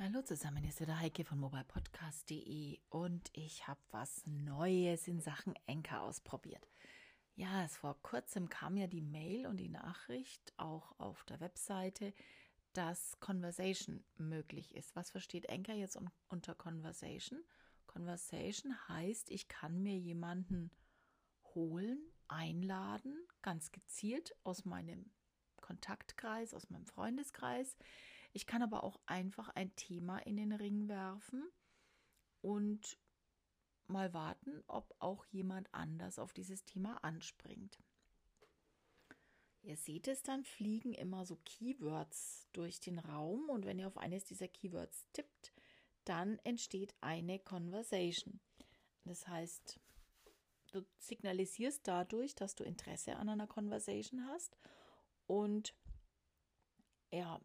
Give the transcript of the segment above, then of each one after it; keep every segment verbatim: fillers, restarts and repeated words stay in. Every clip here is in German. Hallo zusammen, hier ist wieder Heike von mobile podcast punkt de und ich habe was Neues in Sachen Anchor ausprobiert. Ja, es vor kurzem kam ja die Mail und die Nachricht auch auf der Webseite, dass Conversation möglich ist. Was versteht Anchor jetzt unter Conversation? Conversation heißt, ich kann mir jemanden holen, einladen, ganz gezielt aus meinem Kontaktkreis, aus meinem Freundeskreis. Ich kann aber auch einfach ein Thema in den Ring werfen und mal warten, ob auch jemand anders auf dieses Thema anspringt. Ihr seht es, dann fliegen immer so Keywords durch den Raum und wenn ihr auf eines dieser Keywords tippt, dann entsteht eine Conversation. Das heißt, du signalisierst dadurch, dass du Interesse an einer Conversation hast. Und ja,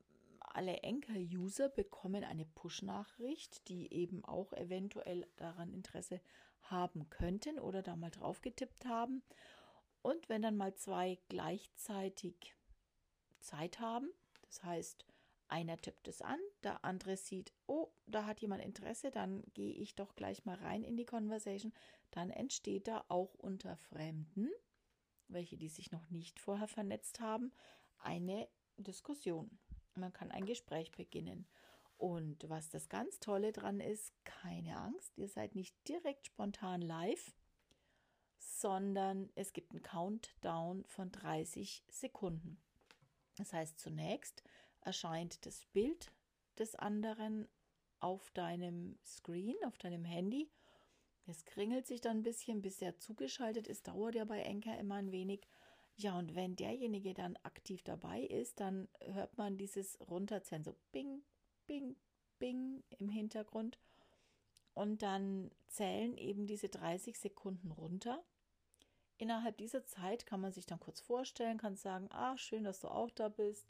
alle Anchor-User bekommen eine Push-Nachricht, die eben auch eventuell daran Interesse haben könnten oder da mal drauf getippt haben. Und wenn dann mal zwei gleichzeitig Zeit haben, das heißt, einer tippt es an, der andere sieht, oh, da hat jemand Interesse, dann gehe ich doch gleich mal rein in die Conversation, dann entsteht da auch unter Fremden, welche die sich noch nicht vorher vernetzt haben, eine Diskussion. Man kann ein Gespräch beginnen. Und was das ganz Tolle dran ist, keine Angst, ihr seid nicht direkt spontan live, sondern es gibt einen Countdown von dreißig Sekunden. Das heißt, zunächst erscheint das Bild des anderen auf deinem Screen, auf deinem Handy. Es kringelt sich dann ein bisschen, bis der zugeschaltet ist, dauert ja bei Anchor immer ein wenig. Ja, und wenn derjenige dann aktiv dabei ist, dann hört man dieses Runterzählen, so bing, bing, bing im Hintergrund. Und dann zählen eben diese dreißig Sekunden runter. Innerhalb dieser Zeit kann man sich dann kurz vorstellen, kann sagen, ah, schön, dass du auch da bist.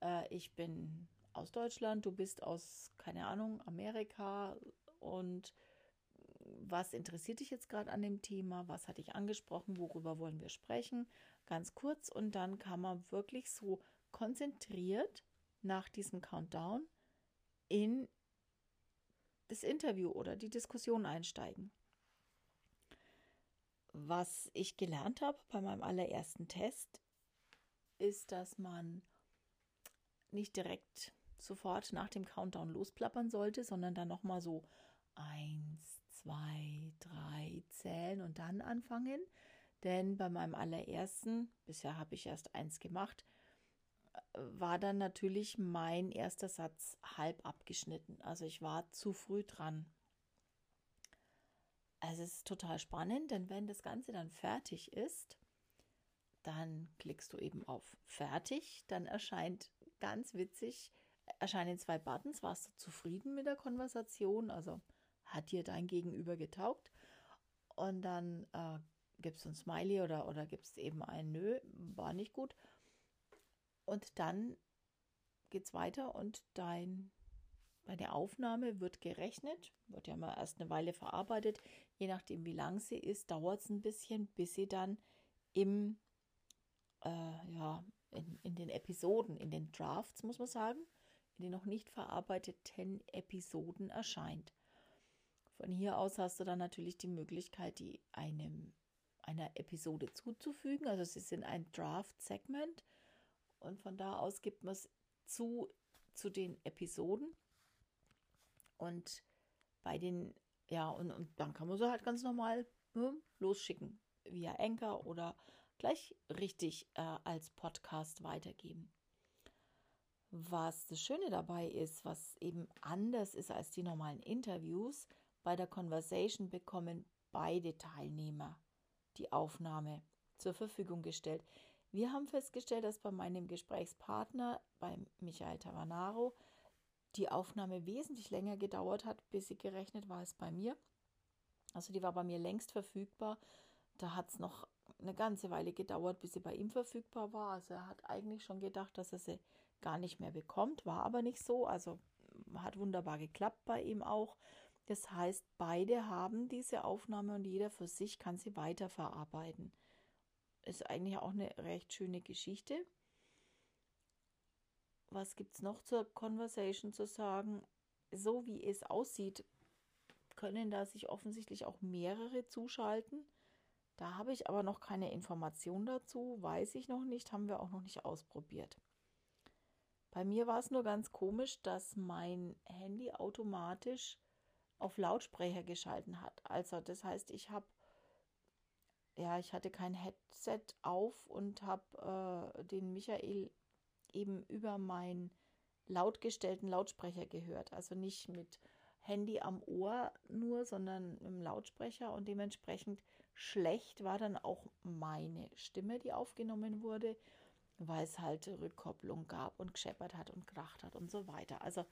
Äh, ich bin aus Deutschland, du bist aus, keine Ahnung, Amerika und was interessiert dich jetzt gerade an dem Thema, was hat dich angesprochen, worüber wollen wir sprechen, ganz kurz. Und dann kann man wirklich so konzentriert nach diesem Countdown in das Interview oder die Diskussion einsteigen. Was ich gelernt habe bei meinem allerersten Test, ist, dass man nicht direkt sofort nach dem Countdown losplappern sollte, sondern dann nochmal so eins, zwei, drei zählen und dann anfangen, denn bei meinem allerersten, bisher habe ich erst eins gemacht, war dann natürlich mein erster Satz halb abgeschnitten, also ich war zu früh dran. Also es ist total spannend, denn wenn das Ganze dann fertig ist, dann klickst du eben auf Fertig, dann erscheint ganz witzig, erscheinen zwei Buttons, warst du zufrieden mit der Konversation, also hat dir dein Gegenüber getaugt? Und dann äh, gibst du ein Smiley oder, oder gibst eben ein Nö, war nicht gut. Und dann geht's weiter und dein, deine Aufnahme wird gerechnet, wird ja mal erst eine Weile verarbeitet. Je nachdem, wie lang sie ist, dauert es ein bisschen, bis sie dann im, äh, ja, in, in den Episoden, in den Drafts, muss man sagen, in den noch nicht verarbeiteten Episoden erscheint. Von hier aus hast du dann natürlich die Möglichkeit, die einem, einer Episode zuzufügen. Also es ist in ein Draft-Segment und von da aus gibt man es zu, zu den Episoden. Und bei den, ja, und, und dann kann man so halt ganz normal hm, losschicken via Anchor oder gleich richtig äh, als Podcast weitergeben. Was das Schöne dabei ist, was eben anders ist als die normalen Interviews, bei der Conversation bekommen beide Teilnehmer die Aufnahme zur Verfügung gestellt. Wir haben festgestellt, dass bei meinem Gesprächspartner, bei Michael Tavanaro, die Aufnahme wesentlich länger gedauert hat, bis sie gerechnet war als bei mir. Also die war bei mir längst verfügbar. Da hat es noch eine ganze Weile gedauert, bis sie bei ihm verfügbar war. Also er hat eigentlich schon gedacht, dass er sie gar nicht mehr bekommt, war aber nicht so. Also hat wunderbar geklappt bei ihm auch. Das heißt, beide haben diese Aufnahme und jeder für sich kann sie weiterverarbeiten. Ist eigentlich auch eine recht schöne Geschichte. Was gibt es noch zur Conversation zu sagen? so wie es aussieht, können da sich offensichtlich auch mehrere zuschalten. Da habe ich aber noch keine Information dazu, weiß ich noch nicht, haben wir auch noch nicht ausprobiert. Bei mir war es nur ganz komisch, dass mein Handy automatisch auf Lautsprecher geschalten hat. Also das heißt, ich habe, ja, ich hatte kein Headset auf und habe äh, den Michael eben über meinen lautgestellten Lautsprecher gehört. Also nicht mit Handy am Ohr nur, sondern im Lautsprecher, und dementsprechend schlecht war dann auch meine Stimme, die aufgenommen wurde, weil es halt Rückkopplung gab und gescheppert hat und kracht hat und so weiter. Also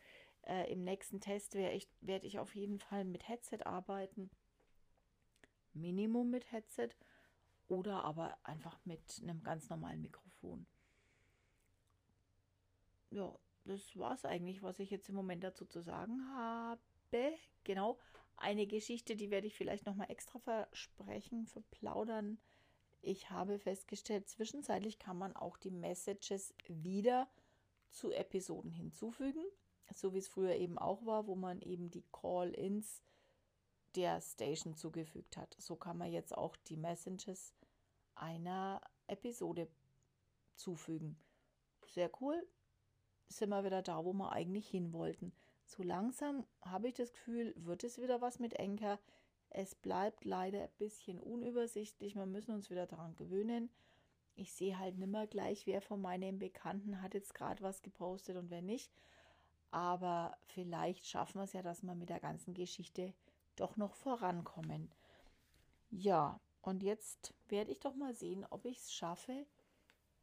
äh, im nächsten Test werde ich, werd ich auf jeden Fall mit Headset arbeiten, Minimum mit Headset oder aber einfach mit einem ganz normalen Mikrofon. Ja, das war es eigentlich, was ich jetzt im Moment dazu zu sagen habe. Genau, eine Geschichte, die werde ich vielleicht nochmal extra versprechen, verplaudern. Ich habe festgestellt, zwischenzeitlich kann man auch die Messages wieder zu Episoden hinzufügen, so wie es früher eben auch war, wo man eben die Call-ins der Station zugefügt hat. So kann man jetzt auch die Messages einer Episode zufügen. Sehr cool, sind wir wieder da, wo wir eigentlich hin wollten. So langsam habe ich das Gefühl, wird es wieder was mit Anchor. Es bleibt leider ein bisschen unübersichtlich. Wir müssen uns wieder daran gewöhnen. Ich sehe halt nicht mehr gleich, wer von meinen Bekannten hat jetzt gerade was gepostet und wer nicht. Aber vielleicht schaffen wir es ja, dass wir mit der ganzen Geschichte doch noch vorankommen. Ja, und jetzt werde ich doch mal sehen, ob ich es schaffe.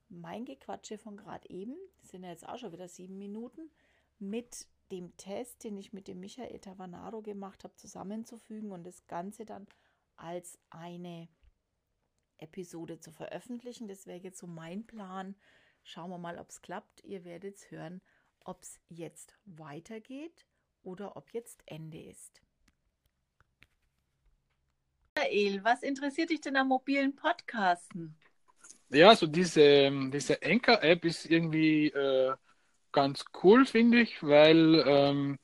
Mein Gequatsche von gerade eben, das sind ja jetzt auch schon wieder sieben Minuten, mit dem Test, den ich mit dem Michael Tavanaro gemacht habe, zusammenzufügen und das Ganze dann als eine Episode zu veröffentlichen. Das wäre jetzt so mein Plan. Schauen wir mal, ob es klappt. Ihr werdet es hören, ob es jetzt weitergeht oder ob jetzt Ende ist. Michael, was interessiert dich denn am mobilen Podcasten? Ja, so diese, diese Anchor-App ist irgendwie... Äh ganz cool, finde ich, weil ähm,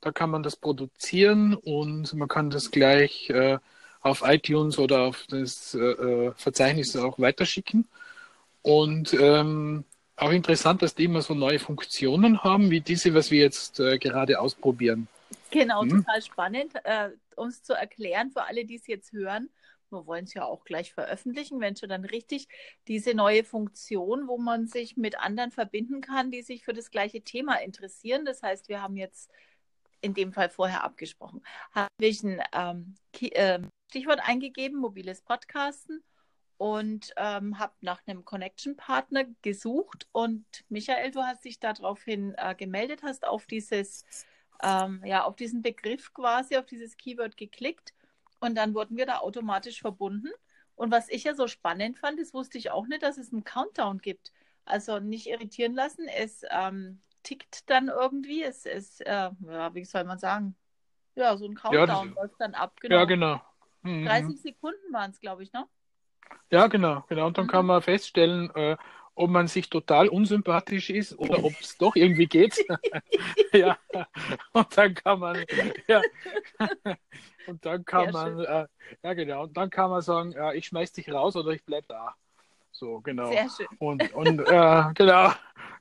da kann man das produzieren und man kann das gleich äh, auf iTunes oder auf das äh, Verzeichnis auch weiterschicken. Und ähm, auch interessant, dass die immer so neue Funktionen haben, wie diese, was wir jetzt äh, gerade ausprobieren. Genau, hm? Total spannend, äh, uns zu erklären für alle, die es jetzt hören. Wir wollen es ja auch gleich veröffentlichen, wenn schon dann richtig, diese neue Funktion, wo man sich mit anderen verbinden kann, die sich für das gleiche Thema interessieren. Das heißt, wir haben jetzt in dem Fall vorher abgesprochen, habe ich ein ähm, Ki- äh, Stichwort eingegeben, mobiles Podcasten, und ähm, habe nach einem Connection-Partner gesucht. Und Michael, du hast dich daraufhin äh, gemeldet, hast auf dieses, ähm, ja, auf diesen Begriff quasi, auf dieses Keyword geklickt. Und dann wurden wir da automatisch verbunden. Und was ich ja so spannend fand, das wusste ich auch nicht, dass es einen Countdown gibt. Also nicht irritieren lassen, es ähm, tickt dann irgendwie. Es ist, äh, ja, wie soll man sagen, ja, so ein Countdown ja, läuft dann ab. Genau. Ja, genau. Mhm. dreißig Sekunden waren es, glaube ich, ne? Ja, genau. genau. Und dann mhm. kann man feststellen, äh, ob man sich total unsympathisch ist oder ob es doch irgendwie geht. ja, und dann kann man, ja, und dann kann Sehr man, äh, ja genau, und dann kann man sagen, ja, ich schmeiß dich raus oder ich bleib da. So, genau. Sehr schön. Und, und äh, genau,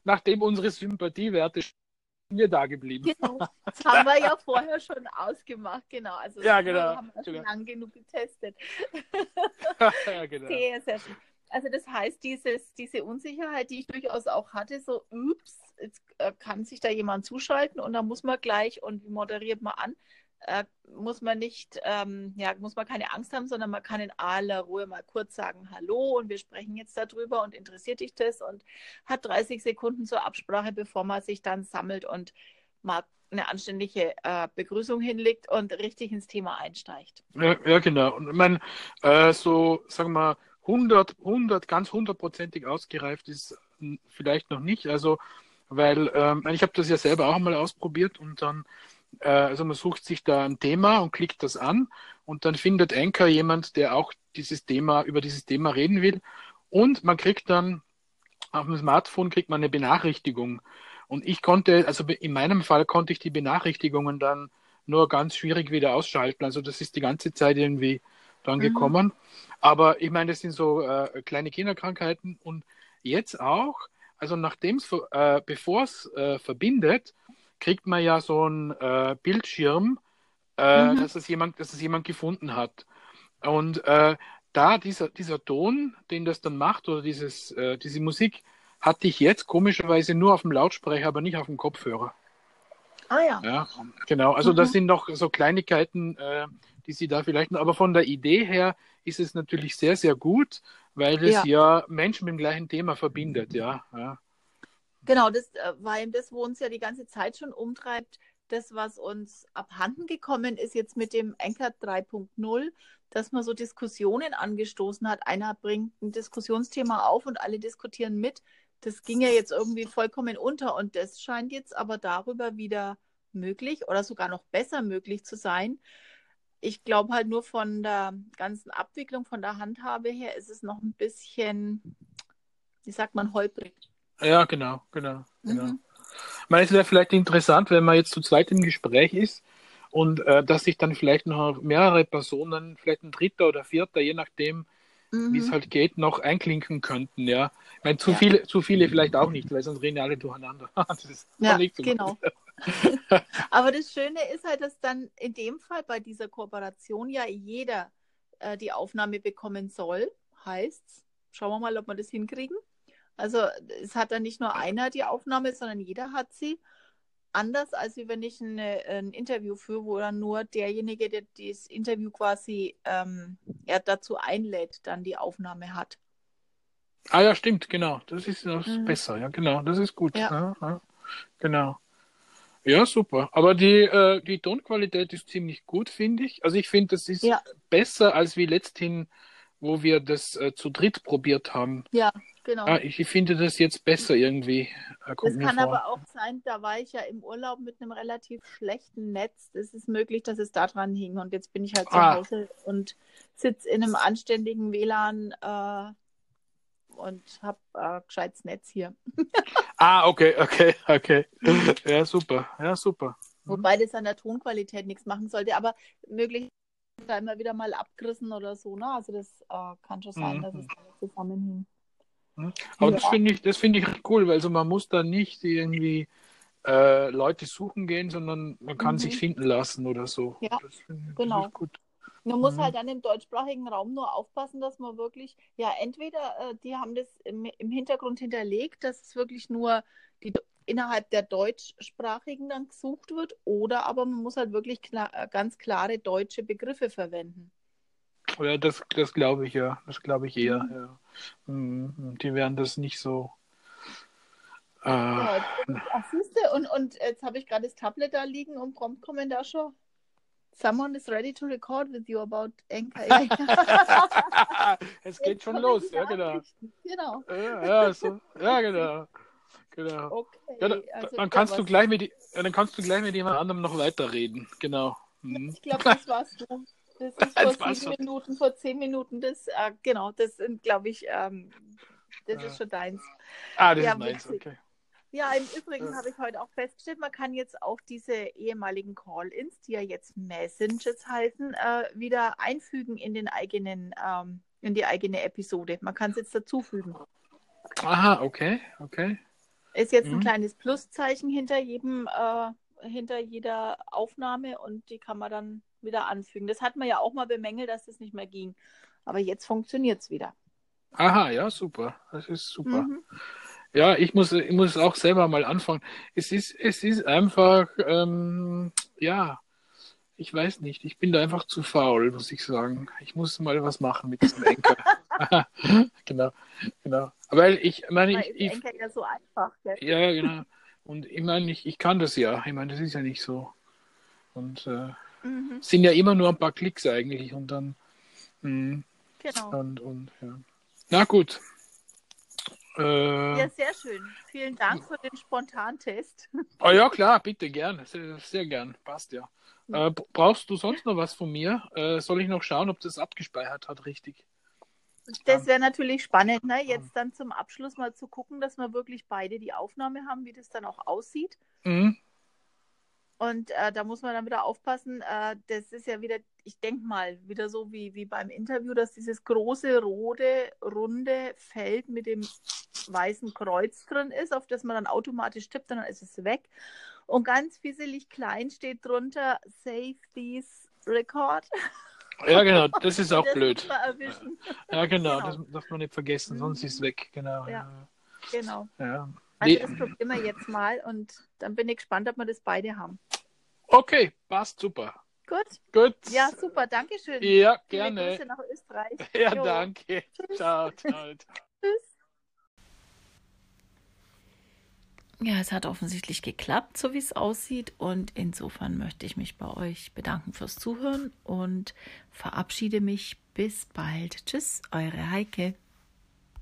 nachdem unsere Sympathiewerte sind wir da geblieben. Genau, das haben wir ja vorher schon ausgemacht, genau. Also, ja, genau. Haben wir schon genau. lang genug getestet. ja, genau. Sehr, sehr schön. Also das heißt, dieses, diese Unsicherheit, die ich durchaus auch hatte, so, ups, jetzt äh, kann sich da jemand zuschalten und dann muss man gleich, und wie moderiert man an, äh, muss man nicht, ähm, ja, muss man keine Angst haben, sondern man kann in aller Ruhe mal kurz sagen, hallo, und wir sprechen jetzt darüber und interessiert dich das, und hat dreißig Sekunden zur Absprache, bevor man sich dann sammelt und mal eine anständige äh, Begrüßung hinlegt und richtig ins Thema einsteigt. Ja, ja genau. Und ich meine, äh, so, sagen wir mal, hundert, hundert, ganz hundertprozentig ausgereift ist vielleicht noch nicht, also weil ähm, ich habe das ja selber auch mal ausprobiert und dann, äh, also man sucht sich da ein Thema und klickt das an und dann findet Anchor jemand, der auch dieses Thema, über dieses Thema reden will, und man kriegt dann auf dem Smartphone kriegt man eine Benachrichtigung Und ich konnte, also in meinem Fall konnte ich die Benachrichtigungen dann nur ganz schwierig wieder ausschalten. Also das ist die ganze Zeit irgendwie dann mhm. gekommen. Aber ich meine, das sind so äh, kleine Kinderkrankheiten. Und jetzt auch, also nachdem es, äh, bevor es äh, verbindet, kriegt man ja so einen äh, Bildschirm, äh, mhm. dass es jemand, dass es jemand gefunden hat. Und äh, da dieser, dieser Ton, den das dann macht, oder dieses, äh, diese Musik, hatte ich jetzt komischerweise nur auf dem Lautsprecher, aber nicht auf dem Kopfhörer. Ah ja. Ja, genau. Also mhm. das sind noch so Kleinigkeiten, äh, die Sie da vielleicht noch, aber von der Idee her ist es natürlich sehr, sehr gut, weil es ja, ja Menschen mit dem gleichen Thema verbindet, ja. ja. Genau, das, weil das, wo uns ja die ganze Zeit schon umtreibt, das, was uns abhanden gekommen ist jetzt mit dem Anchor drei Punkt null, dass man so Diskussionen angestoßen hat. Einer bringt ein Diskussionsthema auf und alle diskutieren mit. Das ging ja jetzt irgendwie vollkommen unter und das scheint jetzt aber darüber wieder möglich oder sogar noch besser möglich zu sein. Ich glaube halt nur von der ganzen Abwicklung, von der Handhabe her ist es noch ein bisschen, wie sagt man, holprig. Ja, genau, genau, genau. Mhm. Ich meine, es wäre vielleicht interessant, wenn man jetzt zu zweit im Gespräch ist und äh, dass sich dann vielleicht noch mehrere Personen, vielleicht ein dritter oder vierter, je nachdem, mhm. wie es halt geht, noch einklinken könnten. Ja, ich meine, zu, ja. viele, zu viele vielleicht auch nicht, weil sonst reden ja alle durcheinander. Das ist ja, nicht so genau. Aber das Schöne ist halt, dass dann in dem Fall bei dieser Kooperation ja jeder äh, die Aufnahme bekommen soll, heißt, schauen wir mal, ob wir das hinkriegen. Also es hat dann nicht nur einer die Aufnahme, sondern jeder hat sie. Anders als wenn ich eine, ein Interview führe, wo dann nur derjenige, der das Interview quasi ähm, er dazu einlädt, dann die Aufnahme hat. Ah ja, stimmt, genau. Das ist, das ist mhm. besser, ja, genau. Das ist gut. Ja. Ja, ja. Genau. Ja, super. Aber die, äh, die Tonqualität ist ziemlich gut, finde ich. Also ich finde, das ist ja. besser als wie letzthin, wo wir das äh, zu dritt probiert haben. Ja. Genau. Ah, ich finde das jetzt besser irgendwie. Kommt das kann vor. Aber auch sein, da war ich ja im Urlaub mit einem relativ schlechten Netz. Es ist möglich, dass es da dran hing. Und jetzt bin ich halt zu ah. Hause und sitze in einem anständigen W L A N äh, und habe äh, gescheites Netz hier. Ah, okay, okay, okay. Ja, super, ja, super. Wobei das an der Tonqualität nichts machen sollte, aber möglicherweise da immer wieder mal abgerissen oder so. Ne? Also das äh, kann schon sein, mhm. dass es da zusammenhing. Aber ja. das finde ich, das finde ich cool, weil also man muss da nicht irgendwie äh, Leute suchen gehen, sondern man kann mhm. sich finden lassen oder so. Ja, das finde ich, genau. Das ist gut. Man mhm. muss halt dann im deutschsprachigen Raum nur aufpassen, dass man wirklich, ja, entweder äh, die haben das im, im Hintergrund hinterlegt, dass es wirklich nur die, innerhalb der deutschsprachigen dann gesucht wird, oder aber man muss halt wirklich klar, ganz klare deutsche Begriffe verwenden. Ja, das, das glaube ich ja. Das glaube ich eher. Mhm. Ja. Die werden das nicht so. Äh, ja, ach, siehste, und, und jetzt habe ich gerade das Tablet da liegen und prompt kommen da schon. Someone is ready to record with you about Anchor. Es geht jetzt schon los, ja genau. Genau. Ja, ja, so, ja genau. Genau. Okay, ja, da, also dann kannst du gleich mit die, ja, dann kannst du gleich mit jemand anderem noch weiterreden. Genau. Mhm. Ich glaube, das war's du. Das ist das vor sieben Minuten, vor zehn Minuten, das, äh, genau, das sind, glaube ich, ähm, das ja. ist schon deins. Ah, das ja, ist meins, okay. Ja, im Übrigen ja. habe ich heute auch festgestellt, man kann jetzt auch diese ehemaligen Call-Ins, die ja jetzt Messages heißen, äh, wieder einfügen in den eigenen, ähm, in die eigene Episode. Man kann es jetzt dazufügen. Aha, okay, okay. Ist jetzt mhm. ein kleines Pluszeichen hinter jedem, äh, hinter jeder Aufnahme und die kann man dann wieder anfügen. Das hat man ja auch mal bemängelt, dass das nicht mehr ging. Aber jetzt funktioniert es wieder. Aha, ja, super. Das ist super. Mhm. Ja, ich muss, ich muss auch selber mal anfangen. Es ist, es ist einfach, ähm, ja, ich weiß nicht. Ich bin da einfach zu faul, muss ich sagen. Ich muss mal was machen mit diesem Anchor. Genau, genau. Weil ich meine, ich, ich, Anchor ja so einfach. Gell? Ja, genau. Und ich meine, ich, ich kann das ja. Ich meine, das ist ja nicht so. Und äh, Mhm. sind ja immer nur ein paar Klicks eigentlich und dann mh, genau. und, und ja. Na gut. Äh, ja, sehr schön. Vielen Dank für den Spontantest. Oh ja, klar, bitte, gern. Sehr, sehr gern. Passt ja. Äh, brauchst du sonst noch was von mir? Äh, soll ich noch schauen, ob das abgespeichert hat, richtig? Das wäre natürlich spannend, ne? Jetzt dann zum Abschluss mal zu gucken, dass wir wirklich beide die Aufnahme haben, wie das dann auch aussieht. Mhm. Und äh, da muss man dann wieder aufpassen, äh, das ist ja wieder, ich denke mal, wieder so wie, wie beim Interview, dass dieses große, rote, runde Feld mit dem weißen Kreuz drin ist, auf das man dann automatisch tippt und dann ist es weg. Und ganz fieselig klein steht drunter, save this record. Ja, genau, das ist auch das blöd. Ja, genau, genau, das darf man nicht vergessen, sonst ist es weg, genau. Ja, genau. Ja. Also das probieren wir jetzt mal und dann bin ich gespannt, ob wir das beide haben. Okay, passt, super. Gut. Gut. Ja, super, danke schön. Ja, gerne. Viele Grüße nach Österreich. Ja, jo. Danke. Tschüss. Ciao, ciao. Tschüss. Ja, es hat offensichtlich geklappt, so wie es aussieht, und insofern möchte ich mich bei euch bedanken fürs Zuhören und verabschiede mich. Bis bald. Tschüss, eure Heike.